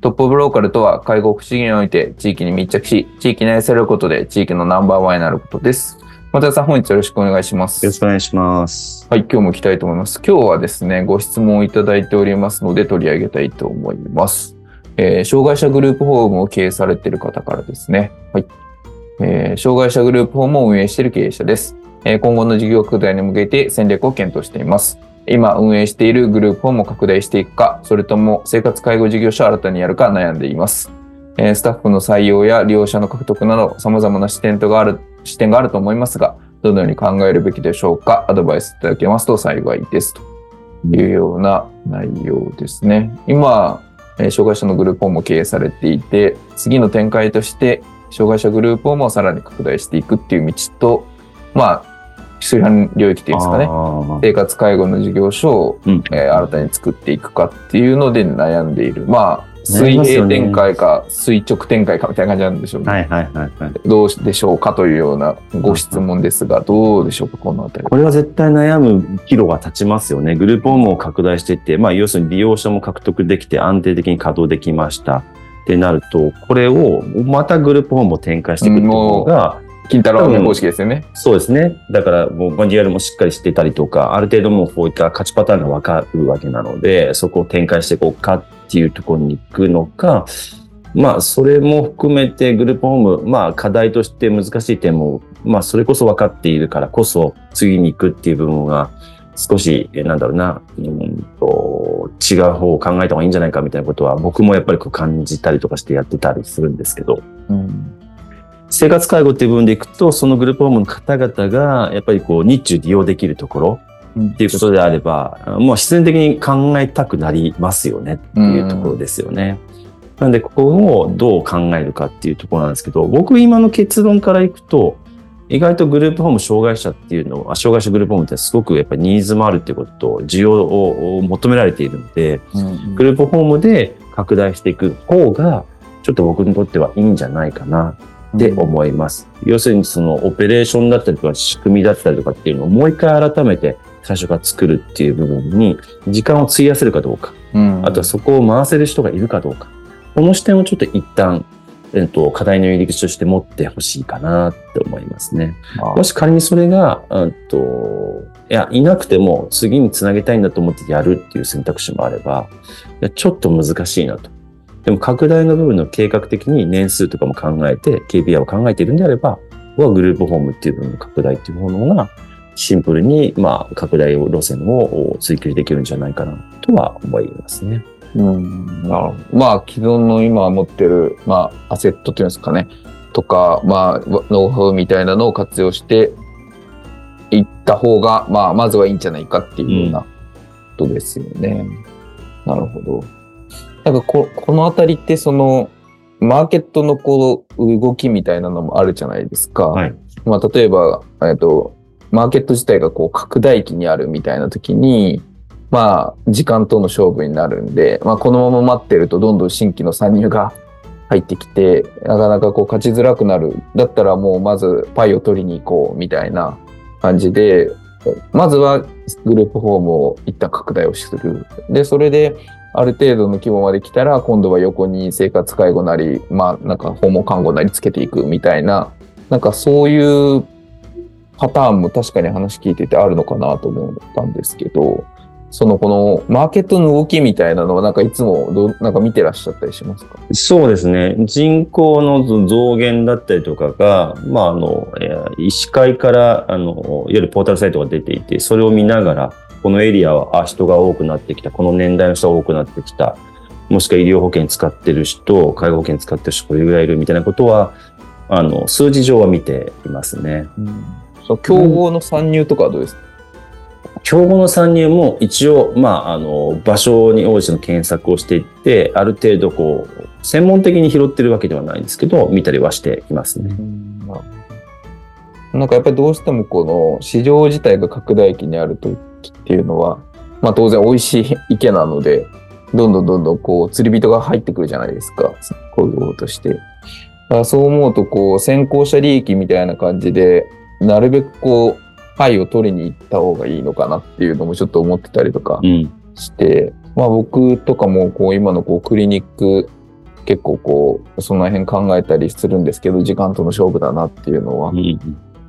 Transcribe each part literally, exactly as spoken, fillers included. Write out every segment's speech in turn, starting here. トップオブローカルとは、介護福祉業において地域に密着し、地域に愛されることで地域のナンバーワンになることです。松田さん、本日よろしくお願いします。よろしくお願いします。はい、今日も行きたいと思います。今日はですね、ご質問をいただいておりますので取り上げたいと思います。えー、障害者グループホームを経営されている方からですね。はい、えー。障害者グループホームを運営している経営者です。えー、今後の事業拡大に向けて戦略を検討しています。今運営しているグループホームを拡大していくか、それとも生活介護事業所を新たにやるか悩んでいます。えー、スタッフの採用や利用者の獲得など様々な視点とがある視点があると思いますが、どのように考えるべきでしょうか。アドバイスいただけますと幸いです、というような内容ですね。今、障害者のグループホームを経営されていて、次の展開として障害者グループホームをさらに拡大していくっていう道と、まあ周辺領域というんですかね、生活介護の事業所を、うんえー、新たに作っていくかっていうので悩んでいる。まあ水平展開か垂直展開かみたいな感じなんでしょうね。はいはいはいはい、どうでしょうかというようなご質問ですが、どうでしょうか、このあたり。これは絶対悩む岐路が立ちますよね。グループホームを拡大していって、まあ要するに利用者も獲得できて安定的に稼働できましたってなると、これをまたグループホームを展開していくっていうのが、金太郎の方式ですよね。そうですね。だからもうマニュアルもしっかりしてたりとか、ある程度もうこういった勝ちパターンがわかるわけなので、そこを展開していこうかっていうところに行くのか、まあそれも含めてグループホーム、まあ課題として難しい点も、まあそれこそ分かっているからこそ次に行くっていう部分が少し、なんだろうな、うんと、違う方を考えた方がいいんじゃないかみたいなことは僕もやっぱりこう感じたりとかしてやってたりするんですけど、うん生活介護っていう部分でいくと、そのグループホームの方々がやっぱりこう日中利用できるところっていうことであれば、うん、もう必然的に考えたくなりますよねっていうところですよね。うん、なんでここをどう考えるかっていうところなんですけど、僕今の結論からいくと、意外とグループホーム障害者っていうのは、障害者グループホームってすごくやっぱりニーズもあるっていうことと需要を求められているので、うん、グループホームで拡大していく方がちょっと僕にとってはいいんじゃないかな。で思います。要するにそのオペレーションだったりとか仕組みだったりとかっていうのをもう一回改めて最初から作るっていう部分に時間を費やせるかどうか、うん、あとはそこを回せる人がいるかどうか、この視点をちょっと一旦、えっと、課題の入り口として持ってほしいかなって思いますね。もし仮にそれが、うんと、いや、いなくても次につなげたいんだと思ってやるっていう選択肢もあれば、いやちょっと難しいなと。でも拡大の部分の計画的に年数とかも考えて ケーピーアイ を考えているんであれば、はグループホームっていう部分の拡大っていうものがシンプルにまあ拡大路線を追求できるんじゃないかなとは思いますね。うん、なるほど。まあ既存の今持ってるまあアセットというんですかね、とかまあノウハウみたいなのを活用していった方がまあまずはいいんじゃないかっていうようなことですよね。うん、なるほど。なんか こ, このあたりってそのマーケットのこう動きみたいなのもあるじゃないですか。はい、まあ、例えば、えっと、マーケット自体がこう拡大期にあるみたいな時に、まあ、時間との勝負になるんで、まあ、このまま待ってるとどんどん新規の参入が入ってきてなかなかこう勝ちづらくなる。だったらもうまずパイを取りに行こうみたいな感じで、まずはグループホームを一旦拡大をする。でそれである程度の規模まで来たら今度は横に生活介護なり、まあなんか訪問看護なりつけていくみたいな、なんかそういうパターンも確かに話聞いててあるのかなと思ったんですけど、そのこのマーケットの動きみたいなのはなんかいつもどなんか見てらっしゃったりしますか？そうですね。人口の増減だったりとかが、まああの医師会からあのいわゆるポータルサイトが出ていて、それを見ながらこのエリアはあ人が多くなってきた、この年代の人が多くなってきた、もしくは医療保険使ってる人、介護保険使ってる人これぐらいいるみたいなことはあの数字上は見ていますね。うん、その競合の参入とかはどうですか？うん、競合の参入も一応、まあ、あの場所に応じての検索をしていってある程度こう専門的に拾ってるわけではないんですけど見たりはしていますね。なんかやっぱりどうしてもこの市場自体が拡大期にある時っていうのは、まあ、当然美味しい池なのでどんどんどんどんこう釣り人が入ってくるじゃないですか、競合として。だからそう思うとこう先行者利益みたいな感じでなるべくこうパイを取りに行った方がいいのかなっていうのもちょっと思ってたりとかして、うん、まあ僕とかもこう今のこうクリニック結構こうその辺考えたりするんですけど、時間との勝負だなっていうのは、うん、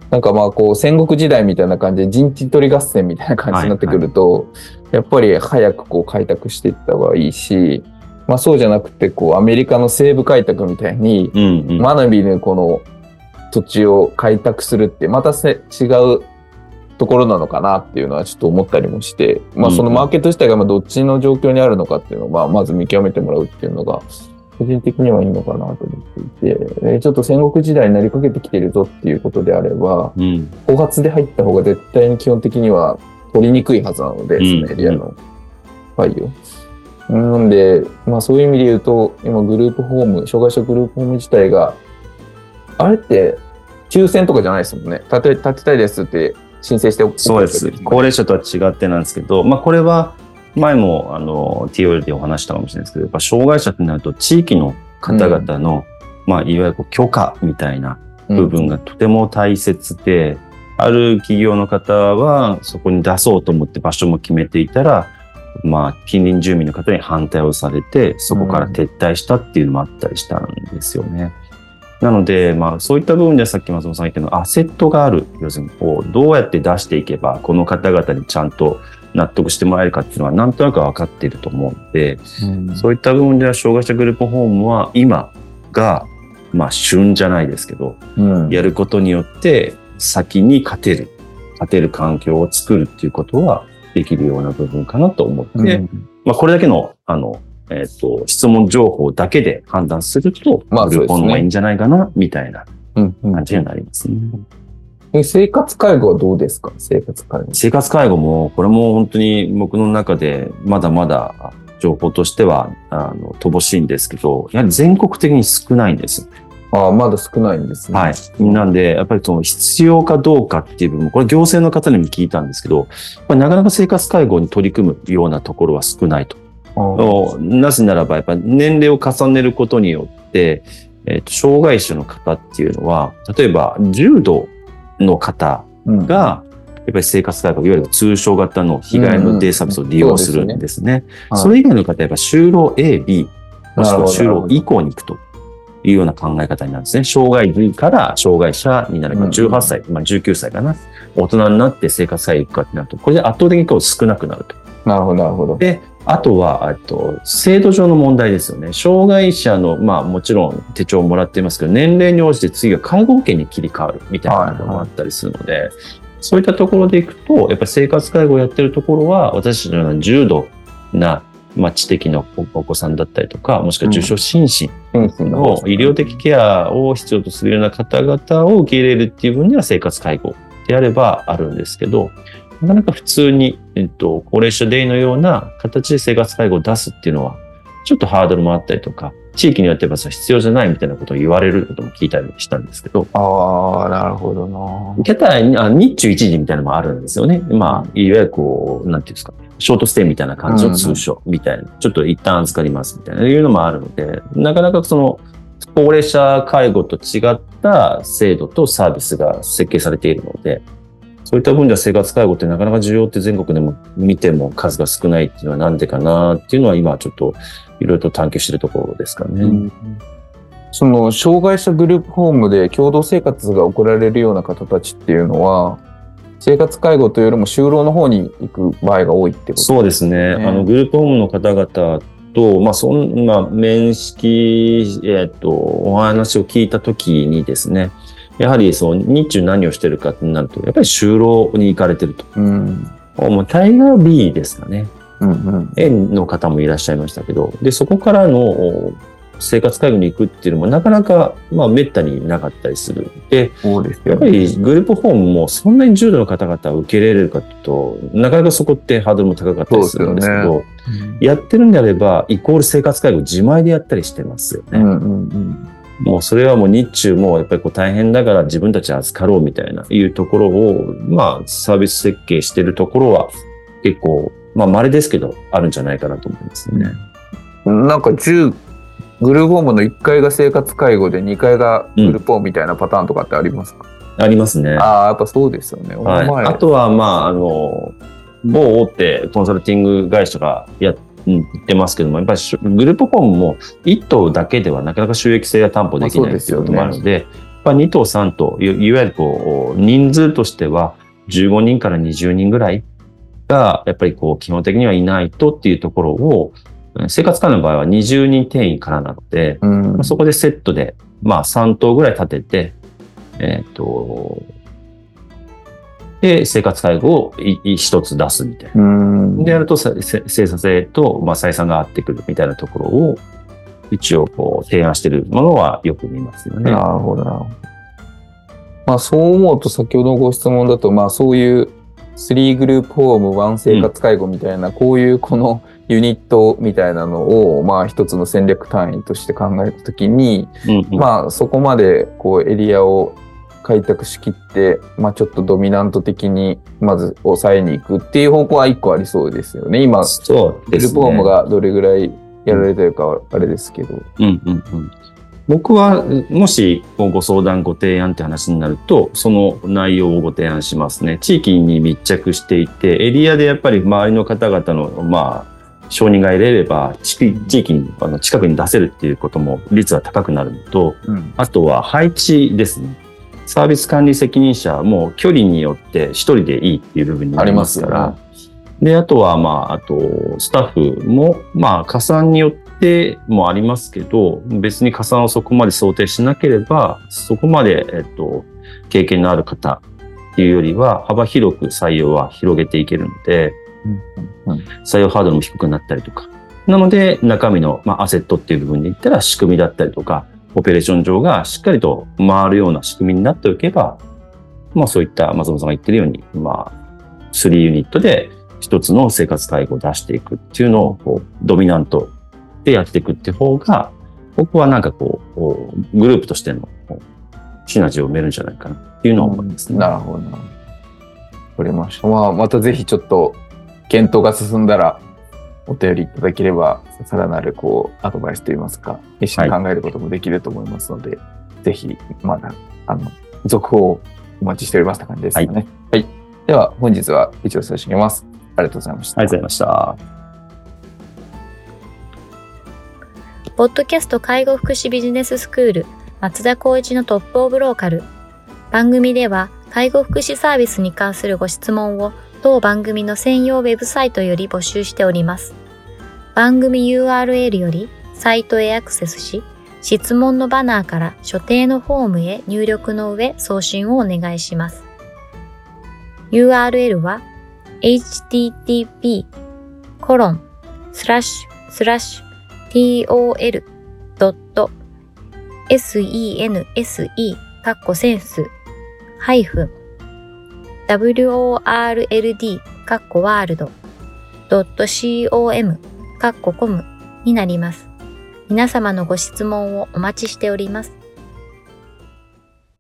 なんかまあこう戦国時代みたいな感じで陣地取り合戦みたいな感じになってくると、はいはい、やっぱり早くこう開拓していった方がいいし、まあそうじゃなくてこうアメリカの西部開拓みたいにマナビのこの土地を開拓するってまたせ違うところなのかなっていうのはちょっと思ったりもして、まあ、そのマーケット自体がまあどっちの状況にあるのかっていうのをまあまず見極めてもらうっていうのが個人的にはいいのかなと思っていて、ちょっと戦国時代になりかけてきてるぞっていうことであれば、うん、後発で入った方が絶対に基本的には取りにくいはずなので、うん、そのエリアのパイを。なんで、まあ、そういう意味で言うと今グループホーム、障害者グループホーム自体があれって抽選とかじゃないですもんね。建て、建てたいですって申請しておくと。そうです。高齢者とは違ってなんですけど、まあこれは前もあの ティーオーエル でお話したかもしれないですけど、やっぱ障害者ってなると地域の方々の、うん、まあいわゆるこう許可みたいな部分がとても大切で、うん、ある企業の方はそこに出そうと思って場所も決めていたら、まあ近隣住民の方に反対をされてそこから撤退したっていうのもあったりしたんですよね。うん、なので、まあ、そういった部分ではさっき松本さん言ったようなアセットがある、要するにこうどうやって出していけばこの方々にちゃんと納得してもらえるかっていうのはなんとなく分かっていると思うので、うん、そういった部分では障害者グループホームは今が、まあ、旬じゃないですけど、うん、やることによって先に勝てる勝てる環境を作るっていうことはできるような部分かなと思って、うんまあ、これだけのあのえー、と質問情報だけで判断すると、まあそうですね、グループホームがいいんじゃないかなみたいな感じになりますね。うんうん、生活介護はどうですか？生活介護生活介護もこれも本当に僕の中でまだまだ情報としてはあの乏しいんですけど、やはり全国的に少ないんです。ああ、まだ少ないんですね。はい。なんで、やっぱりその必要かどうかっていう部分、これ行政の方にも聞いたんですけど、なかなか生活介護に取り組むようなところは少ないと。なぜならばやっぱ年齢を重ねることによって、えーと、障害者の方っていうのは例えば重度の方がやっぱり生活介護、うん、いわゆる通称型の被害のデイサービスを利用するんですね。うんうん、そうですね。それ以外の方はやっぱ就労 A、B もしくは就労以降に行くというような考え方になるんですね。障害児から障害者になればじゅうはっさい、うん、まあじゅうきゅうさいかな、大人になって生活介護行くかってなるとこれで圧倒的にこう少なくなると。なるほどなるほど。であとは、えっと、制度上の問題ですよね。障害者の、まあもちろん手帳をもらっていますけど、年齢に応じて次は介護保険に切り替わるみたいなのもあったりするので、はいはい、そういったところでいくと、やっぱり生活介護をやってるところは、私たちのような重度な、まあ知的なお子さんだったりとか、もしくは重症心身の医療的ケアを必要とするような方々を受け入れるっていう分には生活介護であればあるんですけど、なかなか普通に、えっと、高齢者デイのような形で生活介護を出すっていうのは、ちょっとハードルもあったりとか、地域によっては必要じゃないみたいなことを言われることも聞いたりしたんですけど。ああ、なるほどな。けたら、日中一時みたいなのもあるんですよね。まあ、いわゆるこう、なんていうんですか、ショートステイみたいな感じの通称みたいな、うん、ちょっと一旦預かりますみたいな、いうのもあるので、なかなかその、高齢者介護と違った制度とサービスが設計されているので、そういった分では生活介護ってなかなか需要って全国でも見ても数が少ないっていうのはなんでかなっていうのは今ちょっといろいろと探求しているところですかね。うん、その障害者グループホームで共同生活が送られるような方たちっていうのは生活介護というよりも就労の方に行く場合が多いってことですね。そうですね。あのグループホームの方々と、まあ、そんな面識、えー、とお話を聞いたときにですね、やはりそう日中何をしてるかってなると、やっぱり就労に行かれてると、うん、もう大概 B ですかね、うんうん、A の方もいらっしゃいましたけど、でそこからの生活介護に行くっていうのもなかなか、まあ、めったになかったりするので、そうですね、やっぱりグループホームもそんなに重度の方々を受け入れるかと、なかなかそこってハードルも高かったりするんですけど、そうですよね、うん、やってるんであればイコール生活介護自前でやったりしてますよね、うんうんうん、もうそれはもう日中もやっぱりこう大変だから自分たち預かろうみたいないうところを、まあ、サービス設計してるところは結構、まあ、稀ですけどあるんじゃないかなと思いますね。なんかじゅうグループホームのいっかいが生活介護でにかいがグループホームみたいなパターンとかってありますか？うん、ありますね。ああ、やっぱそうですよね。はい、お前あとは、まあ、あの、某大手コンサルティング会社がやってますけども、やっぱりグループホームもいっ棟だけではなかなか収益性が担保できないっていうこともあるので、まあ、に棟さん棟、いわゆるこう、人数としてはじゅうごにんからにじゅうにんぐらいが、やっぱりこう、基本的にはいないとっていうところを、生活館の場合はにじゅうにん定員からなので、うん、そこでセットで、まあ、さん棟ぐらい立てて、えー、とで生活介護をひとつ出すみたいな、うん、でやると生産性と、まあ、採算が合ってくるみたいなところを一応こう提案しているものはよく見ますよね。なるほどなるほど、まあ、そう思うと先ほどのご質問だと、まあ、そういうスリーグループホームいち生活介護みたいな、うん、こういうこのユニットみたいなのを、まあ、一つの戦略単位として考えたときに、うんうん、まあ、そこまでこうエリアを開拓しきって、まあ、ちょっとドミナント的にまず抑えにいくっていう方向は一個ありそうですよね。今、そうですね、グループホームがどれぐらいやられてるかあれですけど、うんうんうん、僕はもしご相談ご提案って話になると、その内容をご提案しますね。地域に密着していて、エリアでやっぱり周りの方々の、まあ、承認が得れれば地域にあの近くに出せるっていうことも率が高くなるのと、うん、あとは配置ですね。サービス管理責任者も距離によって一人でいいっていう部分になりますから、ありますよね。であとはまああとスタッフもまあ加算によってもありますけど、別に加算をそこまで想定しなければ、そこまでえっと経験のある方っていうよりは幅広く採用は広げていけるので。うんうん、採用ハードルも低くなったりとか、なので中身の、まあ、アセットっていう部分で言ったら仕組みだったりとかオペレーション上がしっかりと回るような仕組みになっておけば、まあ、そういった松本さんが言ってるように、まあ、スリーユニットで一つの生活介護を出していくっていうのをこうドミナントでやっていくって方が、僕はなんかこうグループとしてのシナジーを埋めるんじゃないかなっていうのを思いますね。うん、なるほど、わかりました。まあ、またぜひちょっと検討が進んだらお便りいただければ、さらなるこうアドバイスといいますか、一緒に考えることもできると思いますので、はい、ぜひまだあの続報をお待ちしておりますという感じですよね。はい、はい、では本日は以上差し上げます。ありがとうございました。ありがとうございました。ポッドキャスト介護福祉ビジネススクール松田光一のトップオブローカル、番組では介護福祉サービスに関するご質問を当番組の専用ウェブサイトより募集しております。番組 ユーアールエル よりサイトへアクセスし、質問のバナーから所定のフォームへ入力の上送信をお願いします。ユーアールエル は エイチティーティーピーコロンスラッシュスラッシュトル スラッシュ ワールド ドット コム になります。皆様のご質問をお待ちしております。